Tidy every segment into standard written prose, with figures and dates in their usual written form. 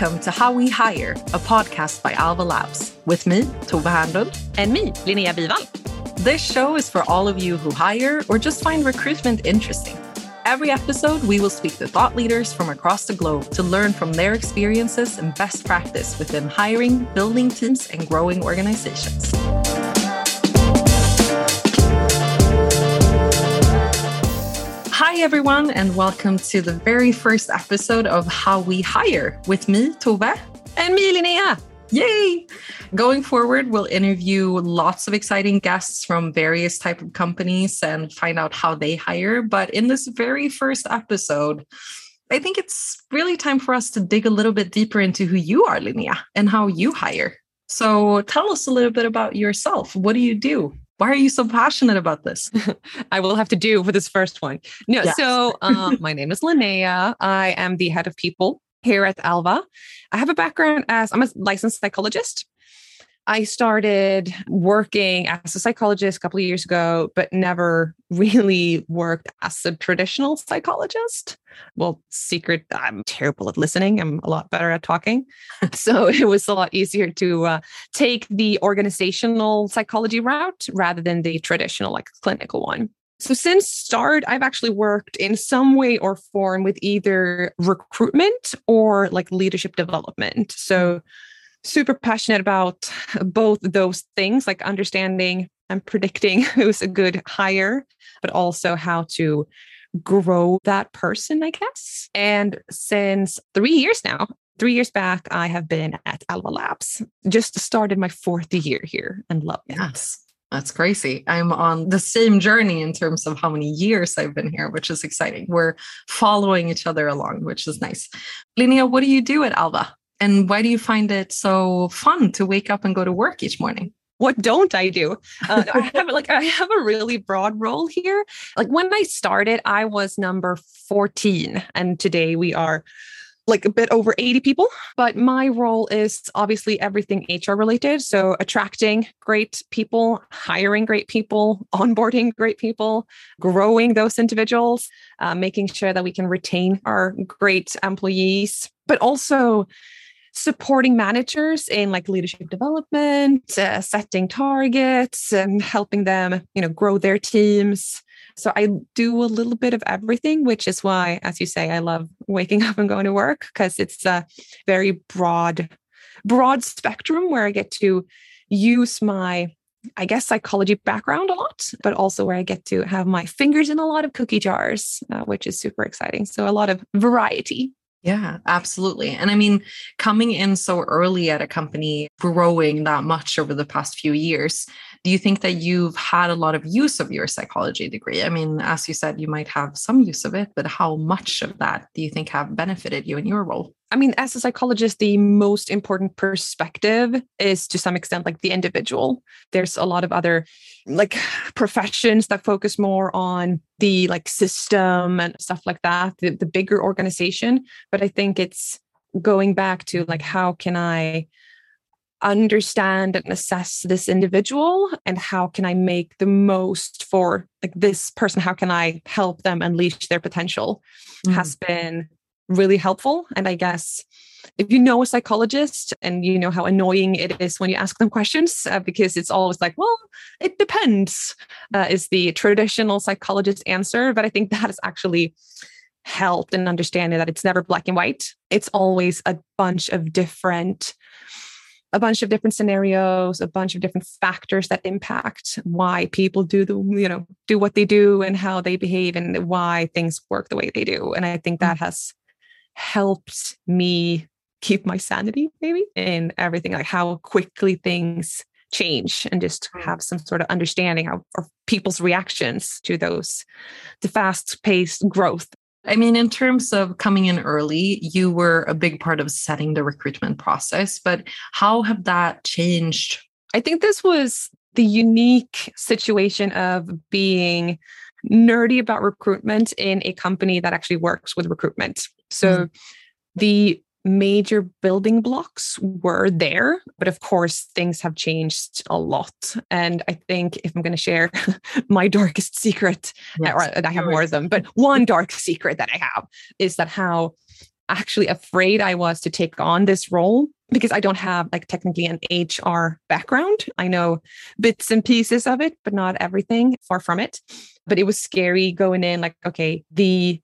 welcome to How We Hire, a podcast by Alva Labs, with me, Tove Hernlund. And me, Linnea Bywall. This show is for all of you who hire or just find recruitment interesting. Every episode, we will speak to thought leaders from across the globe to learn from their experiences and best practice within hiring, building teams, and growing organizations. Hi, everyone, and welcome to the very first episode of How We Hire with me, Tove. And me, Linnea. Yay! Going forward, we'll interview lots of exciting guests from various types of companies and find out how they hire. But in this very first episode, I think it's really time for us to dig a little bit deeper into who you are, Linnea, and how you hire. So tell us a little bit about yourself. What do you do? Why are you so passionate about this? I will have to do for this first one. No, yes. So my name is Linnea. I am the head of people here at Alva. I have a background as I'm a licensed psychologist. I started working as a psychologist a couple of years ago, but never really worked as a traditional psychologist. Well, secret, I'm terrible at listening. I'm a lot better at talking. So it was a lot easier to take the organizational psychology route rather than the traditional, like clinical one. So since start, I've actually worked in some way or form with either recruitment or like leadership development. So super passionate about both those things, like understanding and predicting who's a good hire, but also how to grow that person, I guess. And since 3 years now, 3 years back, I have been at Alva Labs. Just started my fourth year here and love it. Yes. That's crazy. I'm on the same journey in terms of how many years I've been here, which is exciting. We're following each other along, which is nice. Linnea, what do you do at Alva? And why do you find it so fun to wake up and go to work each morning? What don't I do? I have a really broad role here. Like when I started, I was number 14. And today we are like a bit over 80 people. But my role is obviously everything HR related. So attracting great people, hiring great people, onboarding great people, growing those individuals, making sure that we can retain our great employees, but also supporting managers in like leadership development, setting targets and helping them, grow their teams. So I do a little bit of everything, which is why, as you say, I love waking up and going to work because it's a very broad spectrum where I get to use my, I guess, psychology background a lot, but also where I get to have my fingers in a lot of cookie jars, which is super exciting. So a lot of variety. Yeah, absolutely. And I mean, coming in so early at a company, growing that much over the past few years, do you think that you've had a lot of use of your psychology degree? I mean, as you said, you might have some use of it, but how much of that do you think have benefited you in your role? I mean, as a psychologist, the most important perspective is to some extent like the individual. There's a lot of other like professions that focus more on the like system and stuff like that, the bigger organization. But I think it's going back to like, how can I understand and assess this individual and how can I make the most for like this person? How can I help them unleash their potential has been really helpful. And I guess if you know a psychologist and you know how annoying it is when you ask them questions, because it's always like, well, it depends, is the traditional psychologist answer. But I think that has actually helped in understanding that it's never black and white. It's always a bunch of different scenarios, a bunch of different factors that impact why people do what they do and how they behave and why things work the way they do. And I think that has helped me keep my sanity maybe in everything, like how quickly things change and just have some sort of understanding of people's reactions to the fast-paced growth. I mean, in terms of coming in early, you were a big part of setting the recruitment process, but how have that changed? I think this was the unique situation of being nerdy about recruitment in a company that actually works with recruitment. So the major building blocks were there, but of course, things have changed a lot. And I think if I'm going to share my darkest secret, yes, or I have more of them, but one dark secret that I have is that how actually afraid I was to take on this role because I don't have like technically an HR background. I know bits and pieces of it, but not everything, far from it. But it was scary going in like, okay, the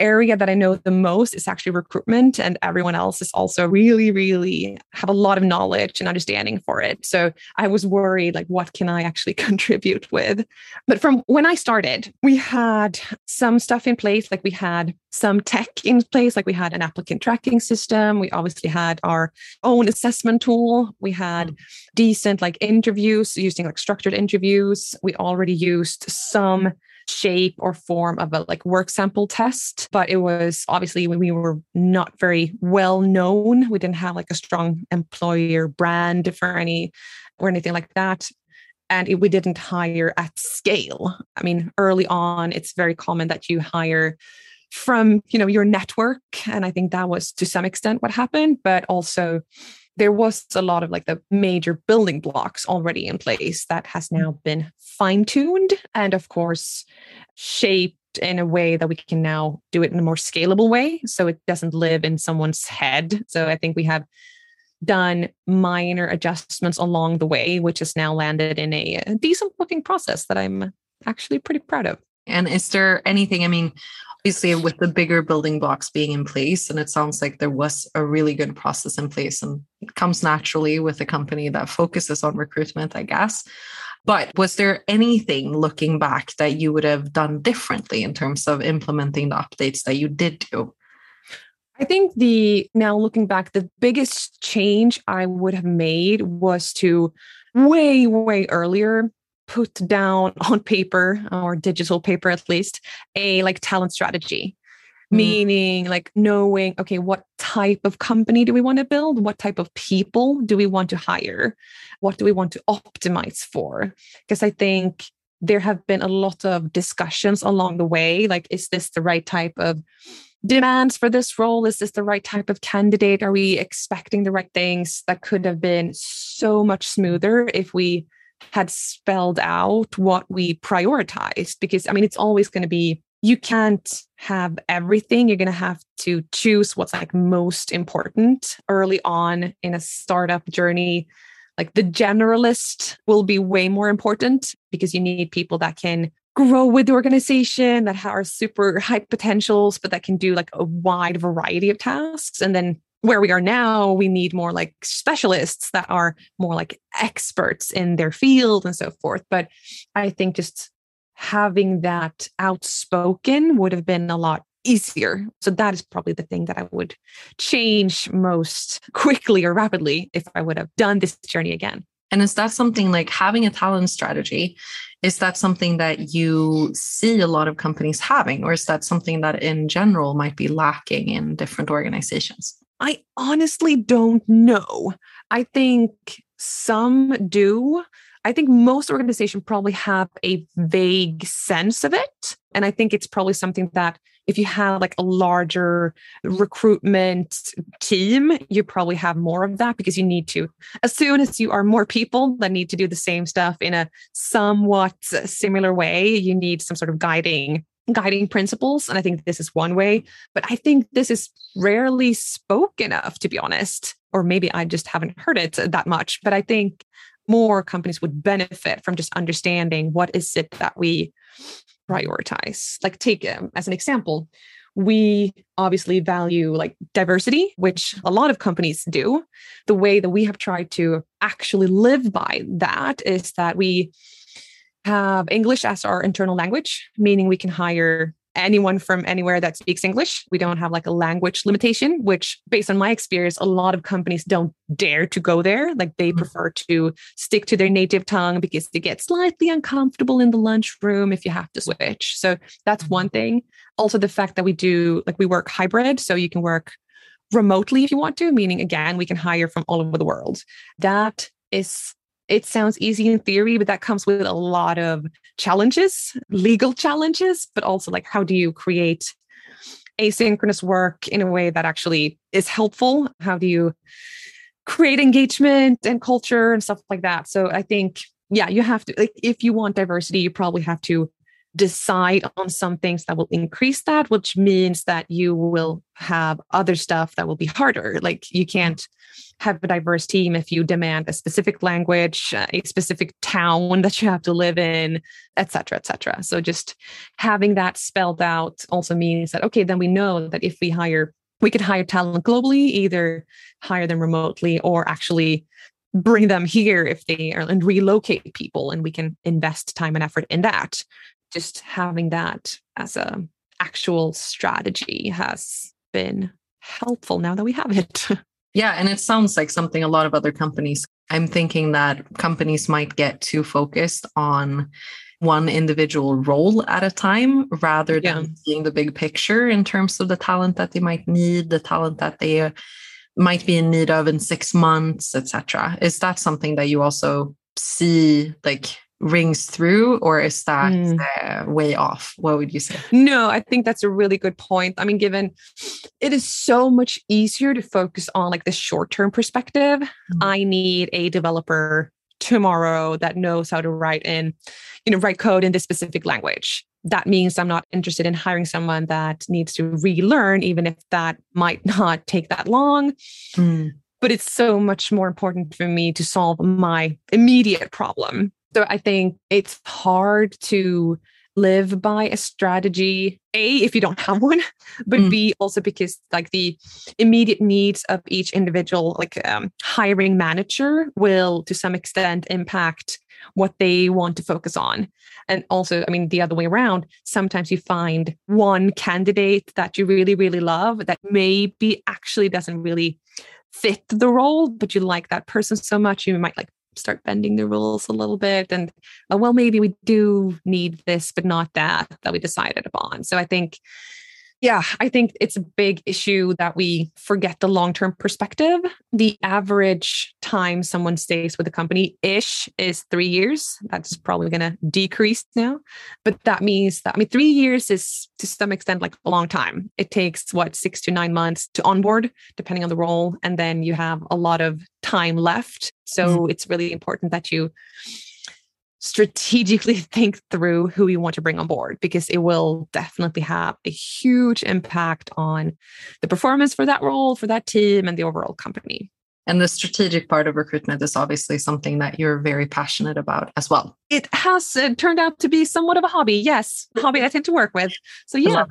area that I know the most is actually recruitment, and everyone else is also really, really have a lot of knowledge and understanding for it. So I was worried, like, what can I actually contribute with? But from when I started, we had some stuff in place, like we had some tech in place, like we had an applicant tracking system. We obviously had our own assessment tool. We had decent like interviews using like structured interviews. We already used some shape or form of a like work sample test, but it was obviously when we were not very well known. We didn't have like a strong employer brand for any or anything like that. And we didn't hire at scale. I mean, early on, it's very common that you hire from, you know, your network. And I think that was to some extent what happened, but also there was a lot of like the major building blocks already in place that has now been fine-tuned and of course shaped in a way that we can now do it in a more scalable way. So it doesn't live in someone's head. So I think we have done minor adjustments along the way, which has now landed in a decent looking process that I'm actually pretty proud of. And is there anything, I mean, obviously with the bigger building blocks being in place, and it sounds like there was a really good process in place and it comes naturally with a company that focuses on recruitment, I guess. But was there anything looking back that you would have done differently in terms of implementing the updates that you did do? I think now looking back, the biggest change I would have made was to way, way earlier put down on paper or digital paper, at least a like talent strategy, meaning like knowing, okay, what type of company do we want to build? What type of people do we want to hire? What do we want to optimize for? Because I think there have been a lot of discussions along the way. Like, is this the right type of demands for this role? Is this the right type of candidate? Are we expecting the right things? That could have been so much smoother if we had spelled out what we prioritized, because I mean, it's always going to be, you can't have everything. You're going to have to choose what's like most important early on in a startup journey. Like the generalist will be way more important because you need people that can grow with the organization, that are super high potentials, but that can do like a wide variety of tasks. And then where we are now, we need more like specialists that are more like experts in their field and so forth. But I think just having that outspoken would have been a lot easier. So that is probably the thing that I would change most quickly or rapidly if I would have done this journey again. And is that something like having a talent strategy? Is that something that you see a lot of companies having, or is that something that in general might be lacking in different organizations? I honestly don't know. I think some do. I think most organizations probably have a vague sense of it. And I think it's probably something that if you have like a larger recruitment team, you probably have more of that because you need to, as soon as you are more people that need to do the same stuff in a somewhat similar way, you need some sort of guiding principles. And I think this is one way, but I think this is rarely spoken of, to be honest, or maybe I just haven't heard it that much. But I think more companies would benefit from just understanding what is it that we prioritize. Like take as an example, we obviously value like diversity, which a lot of companies do. The way that we have tried to actually live by that is that we have English as our internal language, meaning we can hire anyone from anywhere that speaks English. We don't have like a language limitation, which based on my experience, a lot of companies don't dare to go there. Like they prefer to stick to their native tongue because they get slightly uncomfortable in the lunchroom if you have to switch. So that's one thing. Also the fact that we do, like we work hybrid, so you can work remotely if you want to, meaning again, we can hire from all over the world. That is, it sounds easy in theory, but that comes with a lot of challenges, legal challenges, but also like how do you create asynchronous work in a way that actually is helpful? How do you create engagement and culture and stuff like that? So I think, yeah, you have to, like, if you want diversity, you probably have to decide on some things that will increase that, which means that you will have other stuff that will be harder. Like you can't have a diverse team if you demand a specific language, a specific town that you have to live in, et cetera, et cetera. So just having that spelled out also means that, okay, then we know that if we hire, we could hire talent globally, either hire them remotely or actually bring them here if they are, and relocate people, and we can invest time and effort in that. Just having that as an actual strategy has been helpful now that we have it. Yeah. And it sounds like something a lot of other companies, I'm thinking that companies might get too focused on one individual role at a time rather than seeing the big picture in terms of the talent that they might need, the talent that they might be in need of in 6 months, etc. Is that something that you also see like rings through, or is that way off? What would you say? No, I think that's a really good point. I mean, given it is so much easier to focus on like the short-term perspective. Mm-hmm. I need a developer tomorrow that knows how to write code in this specific language. That means I'm not interested in hiring someone that needs to relearn, even if that might not take that long. Mm. But it's so much more important for me to solve my immediate problem. So I think it's hard to live by a strategy, A, if you don't have one, but B, also because like the immediate needs of each individual, like hiring manager will to some extent impact what they want to focus on. And also, I mean, the other way around, sometimes you find one candidate that you really, really love that maybe actually doesn't really fit the role, but you like that person so much, you might like start bending the rules a little bit. And, well, maybe we do need this, but not that we decided upon. So I think, I think it's a big issue that we forget the long-term perspective. The average time someone stays with a company-ish is 3 years. That's probably going to decrease now. But that means that, 3 years is to some extent like a long time. It takes 6 to 9 months to onboard, depending on the role. And then you have a lot of time left. So it's really important that you strategically think through who you want to bring on board, because it will definitely have a huge impact on the performance for that role, for that team, and the overall company. And the strategic part of recruitment is obviously something that you're very passionate about as well. It has turned out to be somewhat of a hobby. Yes, a hobby I tend to work with. So yeah.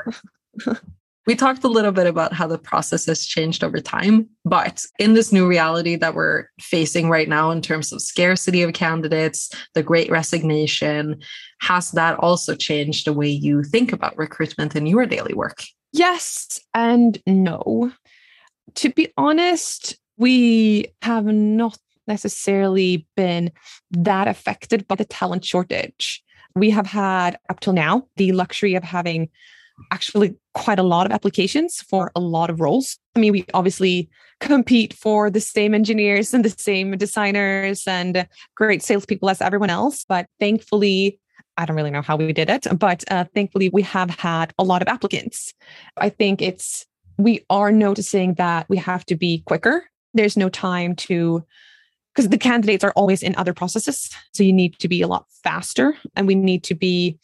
We talked a little bit about how the process has changed over time, but in this new reality that we're facing right now in terms of scarcity of candidates, the great resignation, has that also changed the way you think about recruitment in your daily work? Yes and no. To be honest, we have not necessarily been that affected by the talent shortage. We have had, up till now, the luxury of having actually quite a lot of applications for a lot of roles. We obviously compete for the same engineers and the same designers and great salespeople as everyone else. But thankfully, I don't really know how we did it, but thankfully we have had a lot of applicants. I think we are noticing that we have to be quicker. There's no time to, because the candidates are always in other processes. So you need to be a lot faster, and we need to be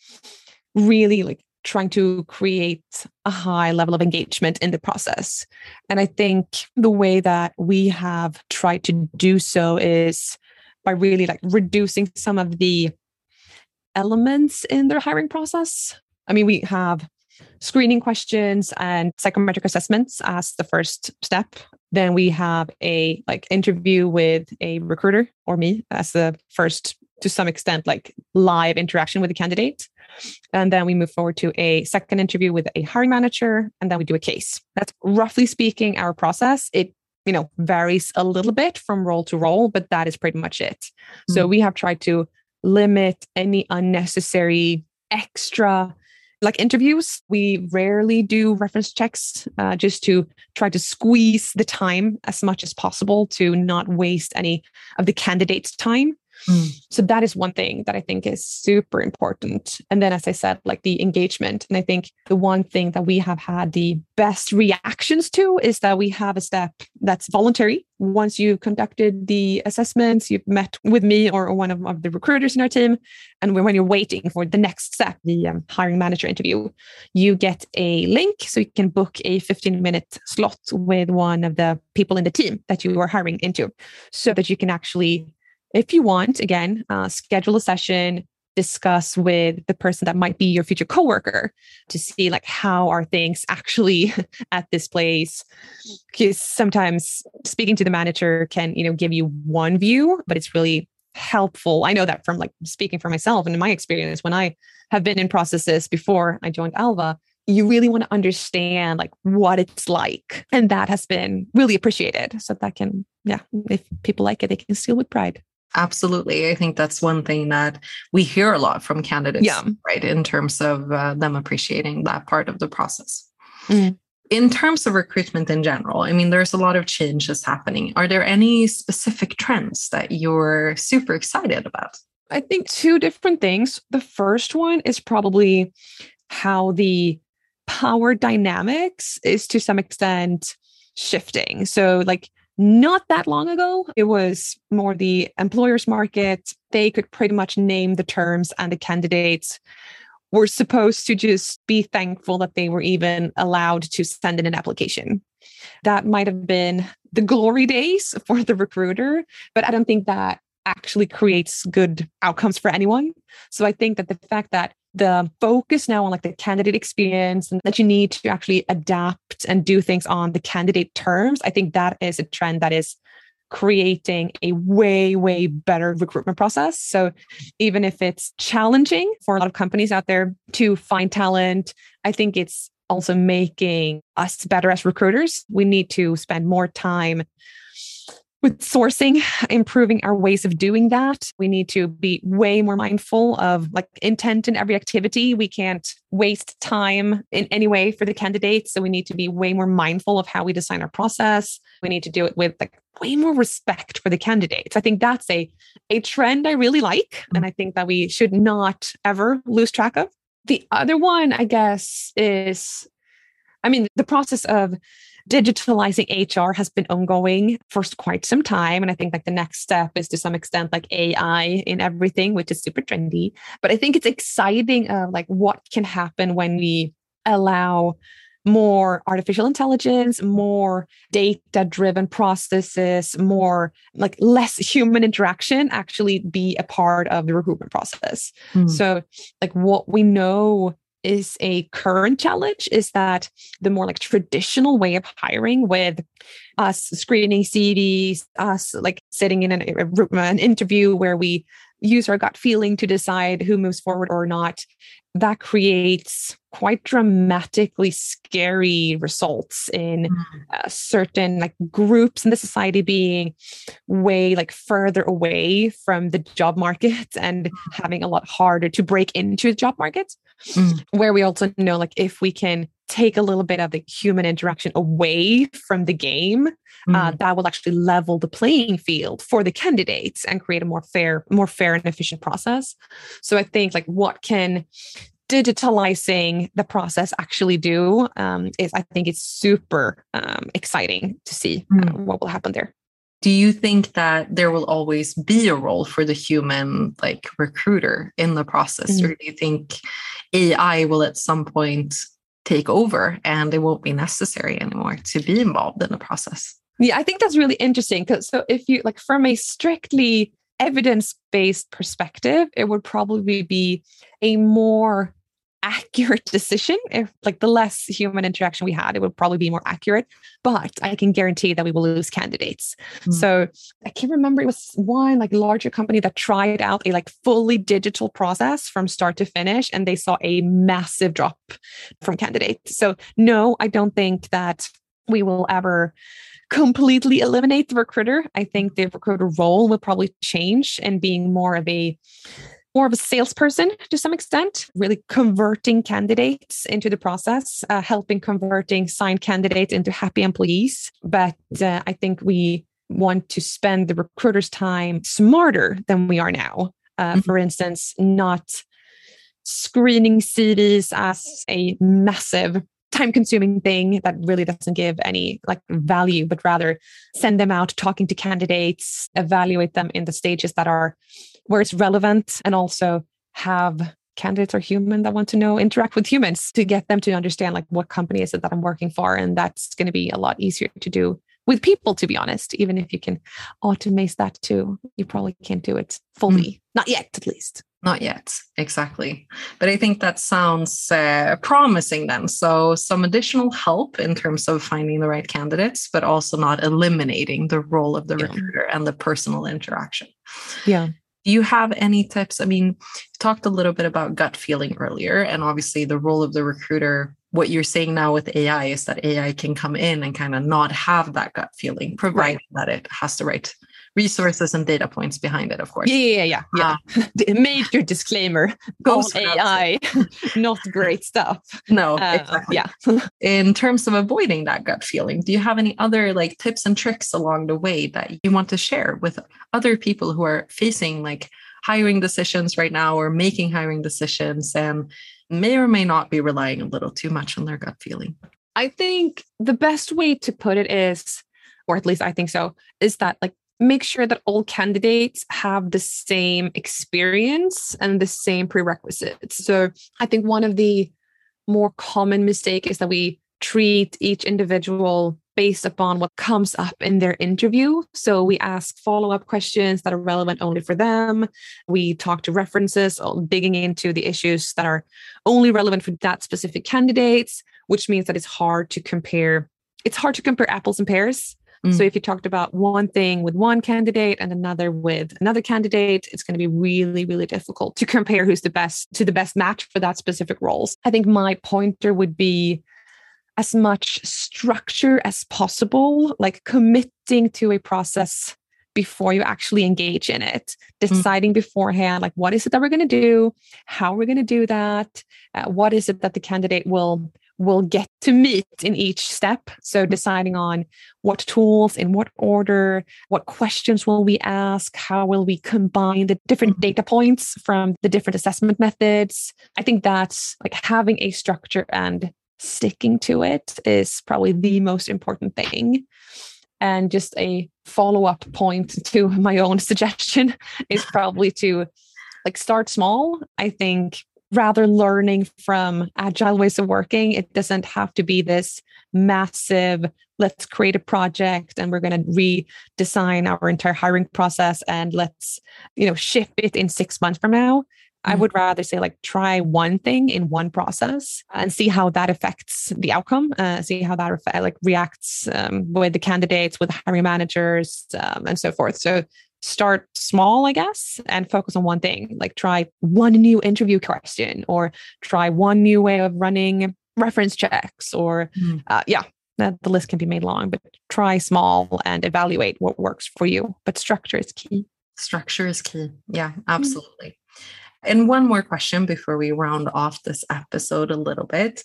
really like trying to create a high level of engagement in the process. And I think the way that we have tried to do so is by really like reducing some of the elements in their hiring process. We have screening questions and psychometric assessments as the first step. Then we have a interview with a recruiter or me as the first, to some extent, live interaction with the candidate. And then we move forward to a second interview with a hiring manager, and then we do a case. That's roughly speaking our process. It, varies a little bit from role to role, but that is pretty much it. Mm-hmm. So we have tried to limit any unnecessary extra interviews. We rarely do reference checks, just to try to squeeze the time as much as possible to not waste any of the candidate's time. So that is one thing that I think is super important. And then, as I said, like the engagement. And I think the one thing that we have had the best reactions to is that we have a step that's voluntary. Once you've conducted the assessments, you've met with me or one of the recruiters in our team. And when you're waiting for the next step, the hiring manager interview, you get a link so you can book a 15-minute slot with one of the people in the team that you are hiring into, so that you can actually, if you want, again, schedule a session, discuss with the person that might be your future coworker to see like how are things actually at this place. Because sometimes speaking to the manager can, you know, give you one view, but it's really helpful. I know that from like speaking for myself and in my experience when I have been in processes before I joined Alva. You really want to understand like what it's like. And that has been really appreciated. So that can, yeah, if people like it, they can steal with pride. Absolutely. I think that's one thing that we hear a lot from candidates, right? In terms of them appreciating that part of the process. Mm. In terms of recruitment in general, I mean, there's a lot of changes happening. Are there any specific trends that you're super excited about? I think two different things. The first one is probably how the power dynamics is to some extent shifting. So like not that long ago, it was more the employer's market. They could pretty much name the terms and the candidates were supposed to just be thankful that they were even allowed to send in an application. That might have been the glory days for the recruiter, but I don't think that actually creates good outcomes for anyone. So I think that the fact that the focus now on like the candidate experience and that you need to actually adapt and do things on the candidate terms, I think that is a trend that is creating a way, way better recruitment process. So even if it's challenging for a lot of companies out there to find talent, I think it's also making us better as recruiters. We need to spend more time with sourcing, improving our ways of doing that. We need to be way more mindful of like intent in every activity. We can't waste time in any way for the candidates. So we need to be way more mindful of how we design our process. We need to do it with like way more respect for the candidates. I think that's a trend I really like. And I think that we should not ever lose track of. The other one, I guess, is, I mean, the process of digitalizing HR has been ongoing for quite some time. And I think like the next step is to some extent like AI in everything, which is super trendy. But I think it's exciting of like what can happen when we allow more artificial intelligence, more data-driven processes, more like less human interaction actually be a part of the recruitment process. So like what we know is a current challenge is that the more like traditional way of hiring with us screening CVs, us like sitting in an interview where we use our gut feeling to decide who moves forward or not, that creates quite dramatically scary results in certain like groups in the society being way like further away from the job market and having a lot harder to break into the job market, where we also know like if we can take a little bit of the human interaction away from the game, that will actually level the playing field for the candidates and create a more fair and efficient process. So I think like what can digitalizing the process actually do is, I think it's super exciting to see what will happen there. Do you think that there will always be a role for the human like recruiter in the process? Or do you think AI will at some point take over and it won't be necessary anymore to be involved in the process? Yeah, I think that's really interesting. So if you like from a strictly evidence-based perspective, it would probably be a more accurate decision. If like the less human interaction we had, it would probably be more accurate, but I can guarantee that we will lose candidates. So I can't remember, it was one like larger company that tried out a like fully digital process from start to finish, and they saw a massive drop from candidates. So no, I don't think that we will ever completely eliminate the recruiter. I think the recruiter role will probably change and being more of a salesperson to some extent, really converting candidates into the process, helping converting signed candidates into happy employees. But I think we want to spend the recruiter's time smarter than we are now. For instance, not screening CVs as a massive time-consuming thing that really doesn't give any value, but rather send them out talking to candidates, evaluate them in the stages that are where it's relevant, and also have candidates are human that want to know, interact with humans to get them to understand what company is it that I'm working for. And that's going to be a lot easier to do with people, to be honest. Even if you can automate that too, you probably can't do it fully. Not yet, at least. Not yet. Exactly. But I think that sounds promising then. So some additional help in terms of finding the right candidates, but also not eliminating the role of the recruiter and the personal interaction. Yeah. Do you have any tips? I mean, you talked a little bit about gut feeling earlier, and obviously the role of the recruiter. What you're saying now with AI is that AI can come in and kind of not have that gut feeling, provided that it has the right resources and data points behind it, of course. Major disclaimer, go AI, not great stuff. No, exactly. In terms of avoiding that gut feeling, do you have any other tips and tricks along the way that you want to share with other people who are facing hiring decisions right now, or making hiring decisions, and may or may not be relying a little too much on their gut feeling? I think the best way to put it is, or at least I think so, is that make sure that all candidates have the same experience and the same prerequisites. So I think one of the more common mistakes is that we treat each individual based upon what comes up in their interview. So we ask follow-up questions that are relevant only for them. We talk to references, digging into the issues that are only relevant for that specific candidates, which means that it's hard to compare. It's hard to compare apples and pears. So if you talked about one thing with one candidate and another with another candidate, it's going to be really, really difficult to compare who's the best to the best match for that specific roles. I think my pointer would be as much structure as possible, committing to a process before you actually engage in it, deciding beforehand, what is it that we're going to do? How we're going to do that? What is it that the candidate will get to meet in each step. So deciding on what tools, in what order, what questions will we ask, how will we combine the different data points from the different assessment methods. I think that's having a structure and sticking to it is probably the most important thing. And just a follow-up point to my own suggestion is probably to start small. I think rather learning from agile ways of working. It doesn't have to be this massive, let's create a project and we're going to redesign our entire hiring process and let's, shift it in 6 months from now. I would rather say try one thing in one process and see how that affects the outcome, see how that reacts with the candidates, with the hiring managers and so forth. So start small, I guess, and focus on one thing, try one new interview question or try one new way of running reference checks or the list can be made long, but try small and evaluate what works for you. But structure is key. Structure is key. Yeah, absolutely. And one more question before we round off this episode a little bit.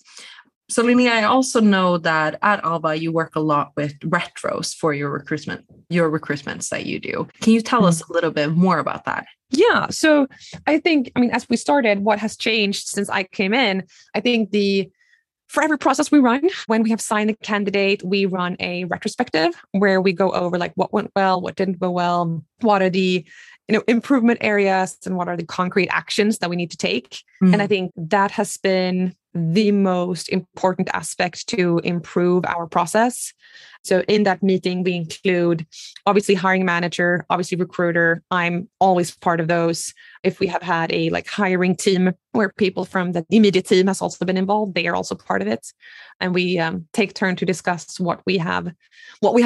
So Linnea, I also know that at Alva, you work a lot with retros for your recruitments that you do. Can you tell us a little bit more about that? Yeah. So as we started, what has changed since I came in, I think for every process we run, when we have signed a candidate, we run a retrospective where we go over what went well, what didn't go well, what are the improvement areas and what are the concrete actions that we need to take. And I think that has been the most important aspect to improve our process. So in that meeting, we include obviously hiring manager, obviously recruiter. I'm always part of those. If we have had a hiring team where people from the immediate team has also been involved, they are also part of it. And we take turn to discuss what we have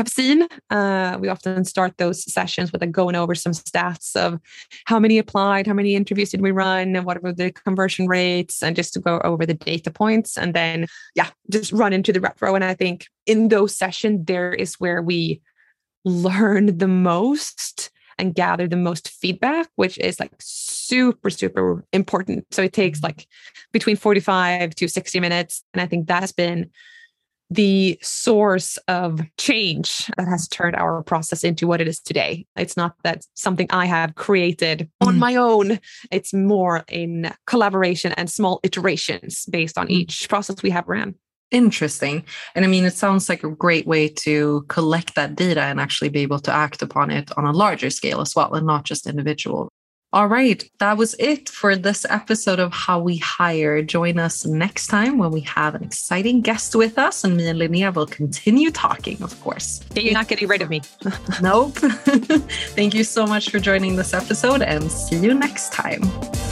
seen. We often start those sessions with going over some stats of how many applied, how many interviews did we run, and what were the conversion rates, and just to go over the data points and then, just run into the retro. And I think in those sessions, there is where we learn the most and gather the most feedback, which is super, super important. So it takes between 45 to 60 minutes. And I think that has been the source of change that has turned our process into what it is today. It's not that something I have created on my own. It's more in collaboration and small iterations based on each process we have ran. Interesting. And I mean, it sounds like a great way to collect that data and actually be able to act upon it on a larger scale as well, and not just individual. All right. That was it for this episode of How We Hire. Join us next time when we have an exciting guest with us, and me and Linnea will continue talking, of course. Yeah, you're not getting rid of me. Nope. Thank you so much for joining this episode, and see you next time.